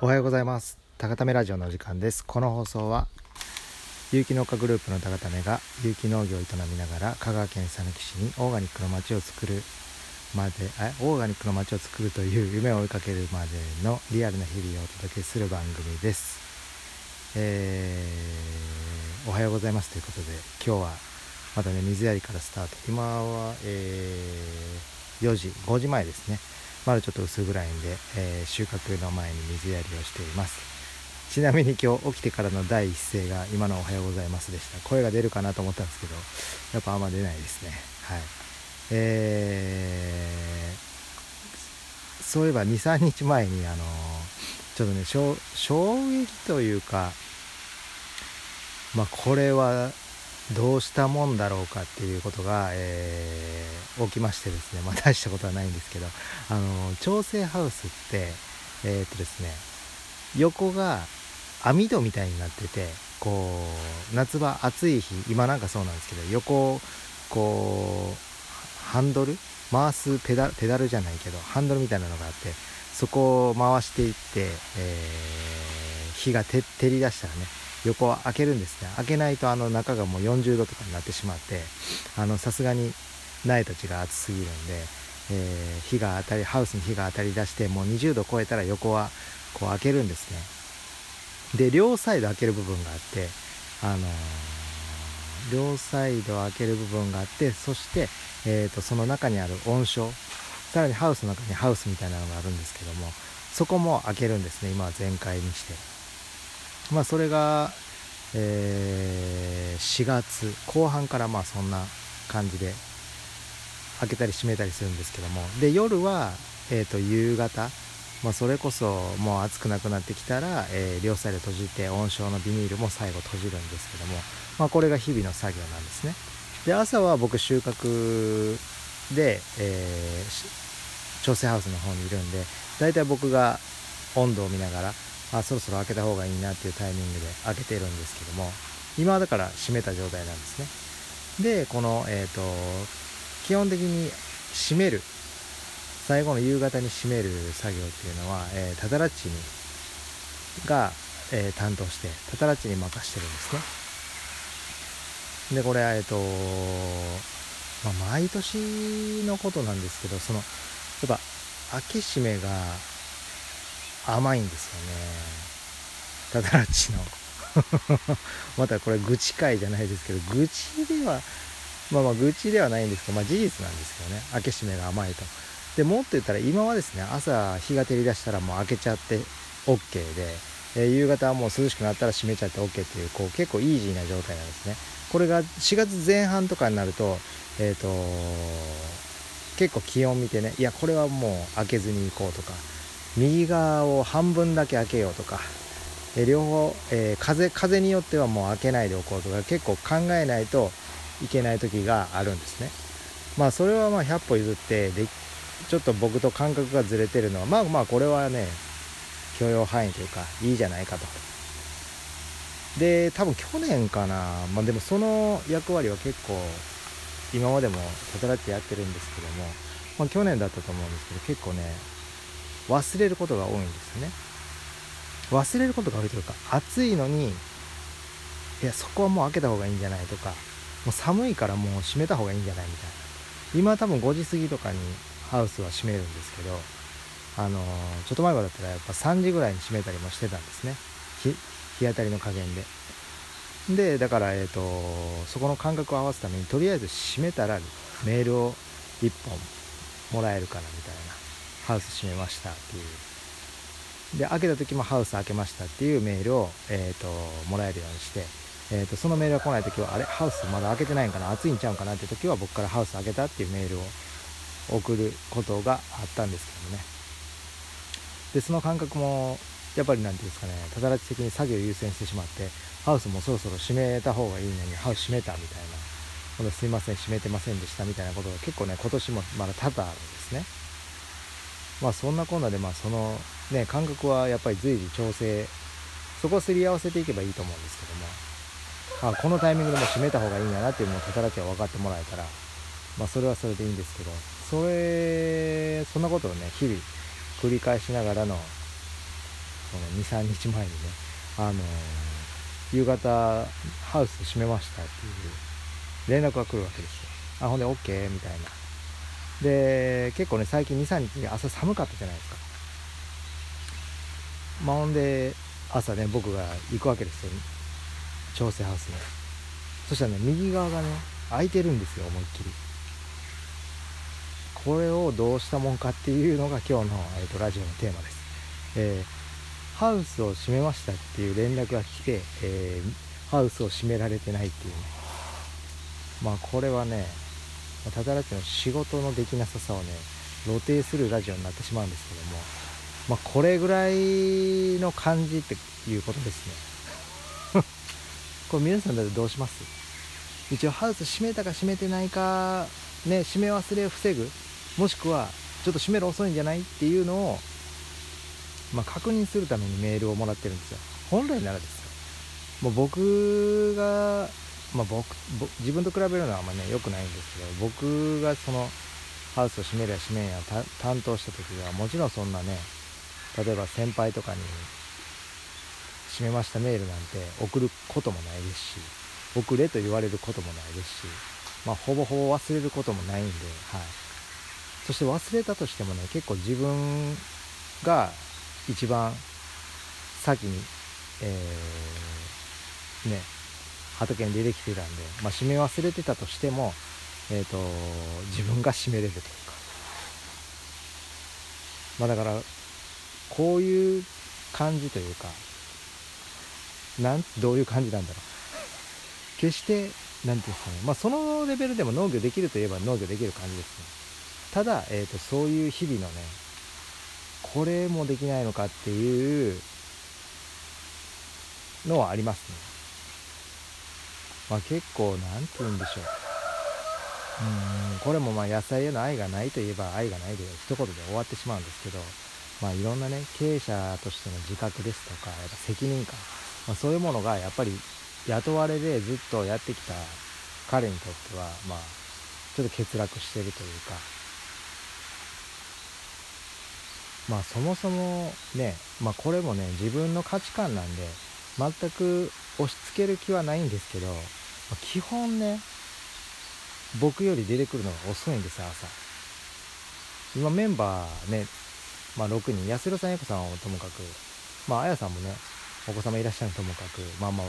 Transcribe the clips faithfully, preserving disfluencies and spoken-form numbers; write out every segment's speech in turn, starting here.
おはようございます。タカタメラジオの時間です。この放送は有機農家グループのタカタメが有機農業を営みながら香川県讃岐市にオーガニックの街を作るまであオーガニックの街を作るという夢を追いかけるまでのリアルな日々をお届けする番組です。えー、おはようございますということで、今日はまたね水やりからスタート。今は、えー、よじごじまえですね。まだちょっと薄暗いんで、えー、収穫の前に水やりをしています。ちなみに今日起きてからの第一声が今のおはようございますでした。声が出るかなと思ったんですけど、やっぱあんま出ないですね。はい。えー、そういえば にさんにちまえにあのちょっとね衝撃というか、まあこれはどうしたもんだろうかっていうことが、えー、起きましてですね、まあ、大したことはないんですけど、あの調整ハウスってえー、っとですね横が網戸みたいになってて、こう夏場暑い日、今なんかそうなんですけど、横こうハンドル回すペダル、ペダルじゃないけどハンドルみたいなのがあって、そこを回していって、えー、火が照り出したらね横は開けるんですね。開けないとあの中がもうよんじゅうどとかになってしまって、あのさすがに苗たちが暑すぎるんで、えー、火が当たりハウスに火が当たり出して、もうにじゅうど超えたら横はこう開けるんですね。で両サイド開ける部分があって、あのー、両サイド開ける部分があって、そして、えーと、その中にある温床、さらにハウスの中にハウスみたいなのがあるんですけども、そこも開けるんですね。今は全開にして、まあそれが、えー、しがつこうはんからまあそんな感じで開けたり閉めたりするんですけども、で夜は、えーと、夕方、まあ、それこそもう暑くなくなってきたら、えー、両サイド閉じて温床のビニールも最後閉じるんですけども、まあこれが日々の作業なんですね。で朝は僕収穫で、えー、調整ハウスの方にいるんで、だいたい僕が温度を見ながらあそろそろ開けた方がいいなっていうタイミングで開けてるんですけども、今はだから閉めた状態なんですね。でこの、えーと、基本的に閉める最後の夕方に閉める作業っていうのは、えー、タタラッチが、えー、担当してタタラッチに任してるんですね。でこれえっと、まあ、毎年のことなんですけど、そのやっぱ開け閉めが甘いんですよね、タタラッチのまたこれ愚痴会じゃないですけど、愚痴ではまあまあ愚痴ではないんですけど、まあ事実なんですけどね、開け閉めが甘いと。でもっと言ったら今はですね、朝日が照り出したらもう開けちゃって OK で、えー、夕方はもう涼しくなったら閉めちゃって OK っていう、こう結構イージーな状態なんですね。これがしがつぜん半とかになると、えーとー、結構気温見てね、いやこれはもう開けずに行こうとか、右側を半分だけ開けようとか、え両方、えー、風、風によってはもう開けないでおこうとか、結構考えないといけない時があるんですね。まあそれはまあひゃっぽ譲ってで、ちょっと僕と感覚がずれてるのはまあまあこれはね許容範囲というかいいじゃないかと。で多分去年かな、まあでもその役割は結構今までもタタラッチやってるんですけども、まあ去年だったと思うんですけど、結構ね忘れることが多いんですよね。忘れることが多いというか、暑いのにいやそこはもう開けた方がいいんじゃないとか、もう寒いからもう閉めた方がいいんじゃないみたいな。今多分ごじ過ぎとかにハウスは閉めるんですけど、あのー、ちょっと前までだったらやっぱさんじぐらいに閉めたりもしてたんですね、 日, 日当たりの加減で。でだから、えーとー、そこの感覚を合わすためにとりあえず閉めたらメールをいっぽんもらえるからみたいな、ハウス閉めましたっていう、で開けた時もハウス開けましたっていうメールを、えーとー、もらえるようにして、えーと、そのメールが来ない時はあれハウスまだ開けてないんかな、暑いんちゃうんかなって時は僕からハウス開けたっていうメールを送ることがあったんですけどね。でその感覚もやっぱりなんていうんですかね、ただらち的に作業優先してしまって、ハウスもそろそろ閉めた方がいいのにハウス閉めたみたいな、このすいません閉めてませんでしたみたいなことが結構ね今年もまだ多々あるんですね。まあそんなこんなで、まあそのね感覚はやっぱり随時調整、そこをすり合わせていけばいいと思うんですけども、あこのタイミングでも閉めた方がいいんだなっていうのをただらちは分かってもらえたら、まあそれはそれでいいんですけど、それそんなことをね日々繰り返しながらのに、さんにちまえにね、あの夕方ハウス閉めましたっていう連絡が来るわけですよ。あ、ほんで OK みたいな。で結構ね最近に、さんにち朝寒かったじゃないですか。まあほんで朝ね僕が行くわけですよ、調整ハウスに。そしたらね右側がね空いてるんですよ、思いっきり。これをどうしたもんかっていうのが今日の、えー、とラジオのテーマです。えー、ハウスを閉めましたっていう連絡が来て、えー、ハウスを閉められてないっていう、ね、まあこれはねただらけの仕事のできなささをね露呈するラジオになってしまうんですけども、まあこれぐらいの感じっていうことですね。これ皆さんだってどうします？一応ハウス閉めたか閉めてないかね、閉め忘れを防ぐ、もしくはちょっと閉める遅いんじゃないっていうのを、まあ、確認するためにメールをもらってるんですよ。本来ならですよ、もう僕が、まあ、僕自分と比べるのはあんまね良くないんですけど、僕がそのハウスを閉めるや閉めんや担当した時はもちろんそんなね、例えば先輩とかに閉めましたメールなんて送ることもないですし、送れと言われることもないですし、まあ、ほぼほぼ忘れることもないんで、はい、そして忘れたとしてもね結構自分が一番先に、えー、ね畑に出てきてたんで、まあ、閉め忘れてたとしても、えーと、自分が閉めれるというか、まあだからこういう感じというか、なんどういう感じなんだろう、決してなんていうんですかね、まあ、そのレベルでも農業できるといえば農業できる感じですね。ただ、えーと、そういう日々のねこれもできないのかっていうのはありますね。まあ結構なんて言うんでしょう、うーんこれもまあ野菜への愛がないといえば愛がないで一言で終わってしまうんですけど、まあいろんなね経営者としての自覚ですとか、やっぱ責任感、まあ、そういうものがやっぱり雇われでずっとやってきた彼にとっては、まあちょっと欠落しているというか、まあそもそもね、まあこれもね自分の価値観なんで全く押し付ける気はないんですけど、まあ、基本ね僕より出てくるのが遅いんです朝。今メンバーね、まあろくにん、安弘さん、エコさんはともかく、まああやさんもねお子様いらっしゃるともかく、まあまあ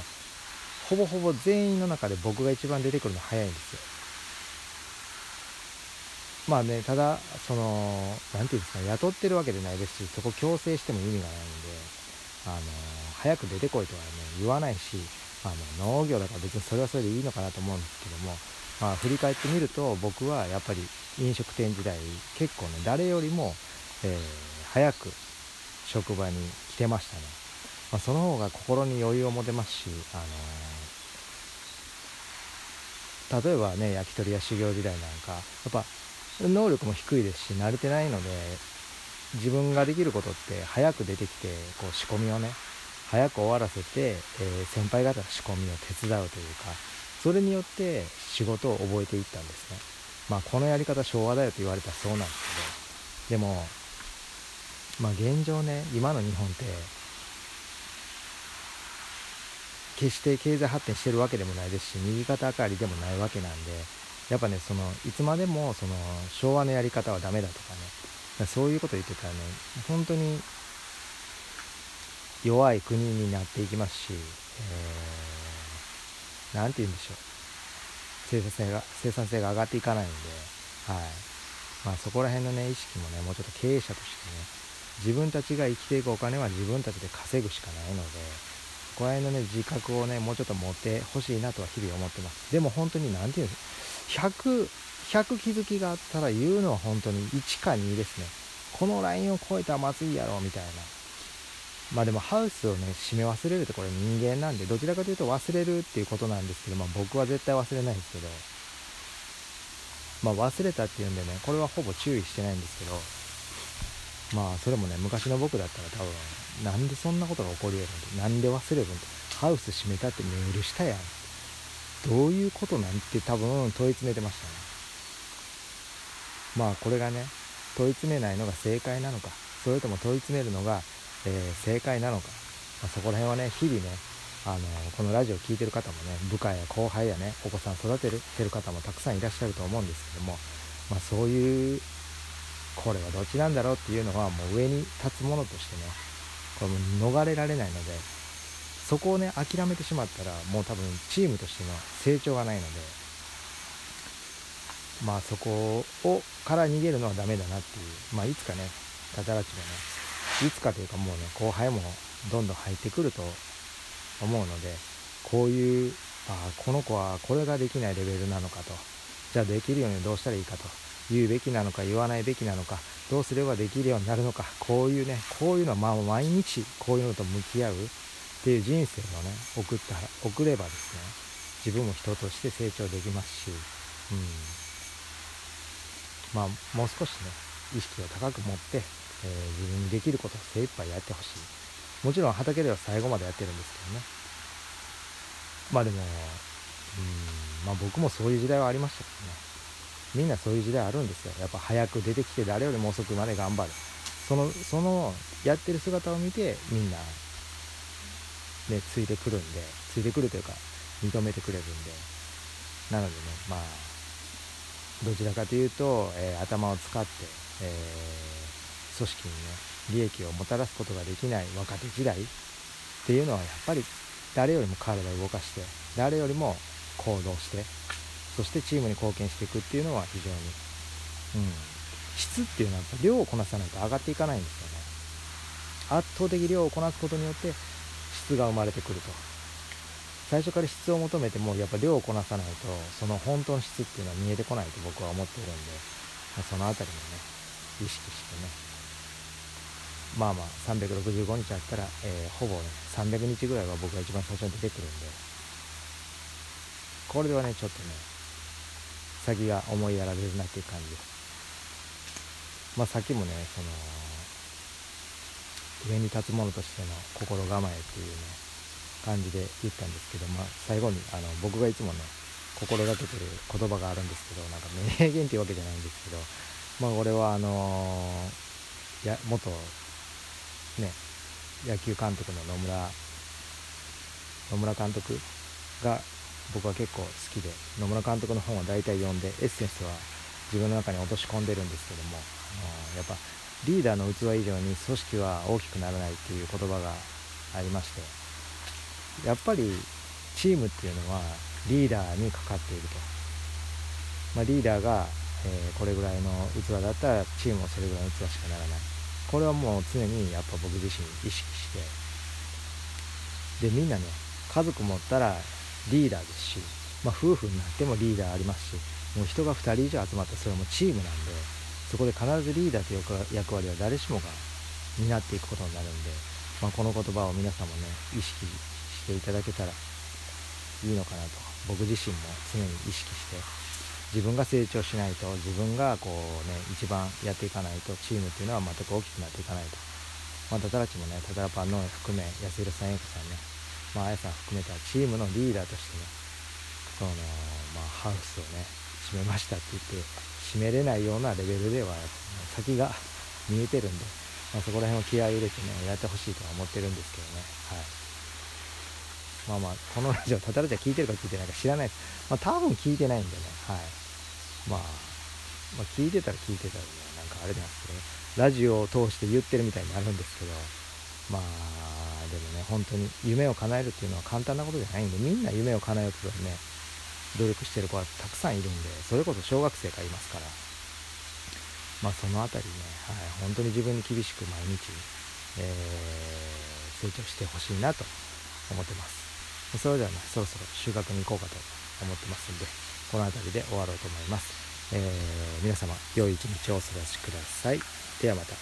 ほぼほぼ全員の中で僕が一番出てくるの早いんですよ。まあね、ただそのなんていうんですか、雇ってるわけでないですし、そこ強制しても意味がないんで、あのー、早く出てこいとはね言わないし、あの農業だから別にそれはそれでいいのかなと思うんですけども、まあ、振り返ってみると僕はやっぱり飲食店時代結構ね誰よりも、えー、早く職場に来てましたね。まあ、その方が心に余裕を持てますし、あのー例えばね焼き鳥や修行時代なんかやっぱ能力も低いですし慣れてないので、自分ができることって早く出てきてこう仕込みをね早く終わらせて、えー、先輩方の仕込みを手伝うというか、それによって仕事を覚えていったんですね。まあこのやり方昭和だよと言われたらそうなんですけど、でもまあ現状ね今の日本って決して経済発展してるわけでもないですし右肩上がりでもないわけなんで、やっぱねそのいつまでもその昭和のやり方はダメだとかね、そういうこと言ってたらね本当に弱い国になっていきますし、えー、なんて言うんでしょう、生産性が生産性が上がっていかないんで、はい、まあそこら辺のね意識もねもうちょっと経営者としてね自分たちが生きていくお金は自分たちで稼ぐしかないので。この辺のね自覚をねもうちょっと持ってほしいなとは日々思ってます。でも本当になんていうの、ひゃく、 ひゃく気づきがあったら言うのは本当にいちかにですね。このラインを超えたらまずいやろみたいな。まあでもハウスをね締め忘れるってこれ人間なんでどちらかというと忘れるっていうことなんですけど、まあ僕は絶対忘れないんですけど、まあ忘れたっていうんでねこれはほぼ注意してないんですけど、まあそれもね昔の僕だったら多分なんでそんなことが起こりえるんだ、なんで忘れるんだ、ハウス閉めたってメールしたやん、どういうことなんて多分問い詰めてましたね。まあこれがね問い詰めないのが正解なのか、それとも問い詰めるのがえー、正解なのか、まあ、そこら辺はね日々ね、あのー、このラジオ聞いてる方もね、部下や後輩やね、お子さん育ててる方もたくさんいらっしゃると思うんですけども、まあ、そういうこれはどっちなんだろうっていうのはもう上に立つものとしてね、これも逃れられないので、そこをね諦めてしまったらもう多分チームとしての成長がないので、まあそこをから逃げるのはダメだなっていう、まあいつかねたたらちもね、いつかというかもうね後輩もどんどん入ってくると思うので、こういうあこの子はこれができないレベルなのかと、じゃあできるようにどうしたらいいかと、言うべきなのか言わないべきなのか、どうすればできるようになるのか、こういうねこういうのはまあ毎日こういうのと向き合うっていう人生をね送った送ればですね、自分も人として成長できますし、うん、まあもう少しね意識を高く持って、えー、自分にできることを精一杯やってほしい。もちろん畑では最後までやってるんですけどね、まあでも、うん、まあ僕もそういう時代はありましたけどね、みんなそういう時代あるんですよ。やっぱ早く出てきて誰よりも遅くまで頑張る、そのそのやってる姿を見てみんなねついてくるんで、ついてくるというか認めてくれるんで、なのでね、まあどちらかというと、えー、頭を使って、えー、組織にね利益をもたらすことができない若手時代っていうのはやっぱり誰よりも体を動かして、誰よりも行動して、そしてチームに貢献していくっていうのは非常に、うん、質っていうのは量をこなさないと上がっていかないんですよね。圧倒的量をこなすことによって質が生まれてくると。最初から質を求めてもやっぱ量をこなさないとその本当の質っていうのは見えてこないと僕は思っているんで、そのあたりもね意識してね、まあまあさんびゃくろくじゅうごにちあったら、えー、ほぼ、ね、さんびゃくにちぐらいは僕が一番最初に出てくるんで、これではねちょっとね先が思いやられるなっていう感じです。まあさっきもねその上に立つ者としての心構えっていうね感じで言ったんですけど、まあ最後にあの僕がいつもね心がけてる言葉があるんですけど、なんか名言っていうわけじゃないんですけど、まあ俺はあのー、や元ね野球監督の野村野村監督が僕は結構好きで、野村監督の本は大体読んでエッセンスは自分の中に落とし込んでるんですけども、あのやっぱリーダーの器以上に組織は大きくならないっていう言葉がありまして、やっぱりチームっていうのはリーダーにかかっていると、まあ、リーダーが、えー、これぐらいの器だったらチームはそれぐらいの器しかならない、これはもう常にやっぱ僕自身意識して、でみんなね家族持ったらリーダーですし、まあ、夫婦になってもリーダーありますし、もう人がふたり以上集まったらそれもチームなんで、そこで必ずリーダーという役割は誰しもが担っていくことになるんで、まあ、この言葉を皆さんもね意識していただけたらいいのかなと、僕自身も常に意識して、自分が成長しないと、自分がこうね一番やっていかないとチームっていうのは全く大きくなっていかないと、まあ、たたらちもねたたらパンの含め安弘さん、英子さんね、まあ、あやさん含めたチームのリーダーとしてね、その、まあ、ハウスをね閉めましたって言って閉めれないようなレベルでは先が見えてるんで、まあ、そこら辺を気合い入れてねやってほしいとは思ってるんですけどね、はい、まあまあこのラジオたたらちゃん聞いてるか聞いてないか知らないです、まあ、多分聞いてないんでね、はい、まあ、まあ聞いてたら聞いてたら、ね、なんかあれなんですけど、ね、ラジオを通して言ってるみたいになるんですけど、まあでもね本当に夢を叶えるっていうのは簡単なことじゃないんで、みんな夢を叶えようとね努力してる子はたくさんいるんで、それこそ小学生がいますから、まあそのあたりね、はい、本当に自分に厳しく毎日、えー、成長してほしいなと思ってます。それではねそろそろ収穫に行こうかと思ってますんで、このあたりで終わろうと思います。えー、皆様良い一日をお過ごしください。ではまた。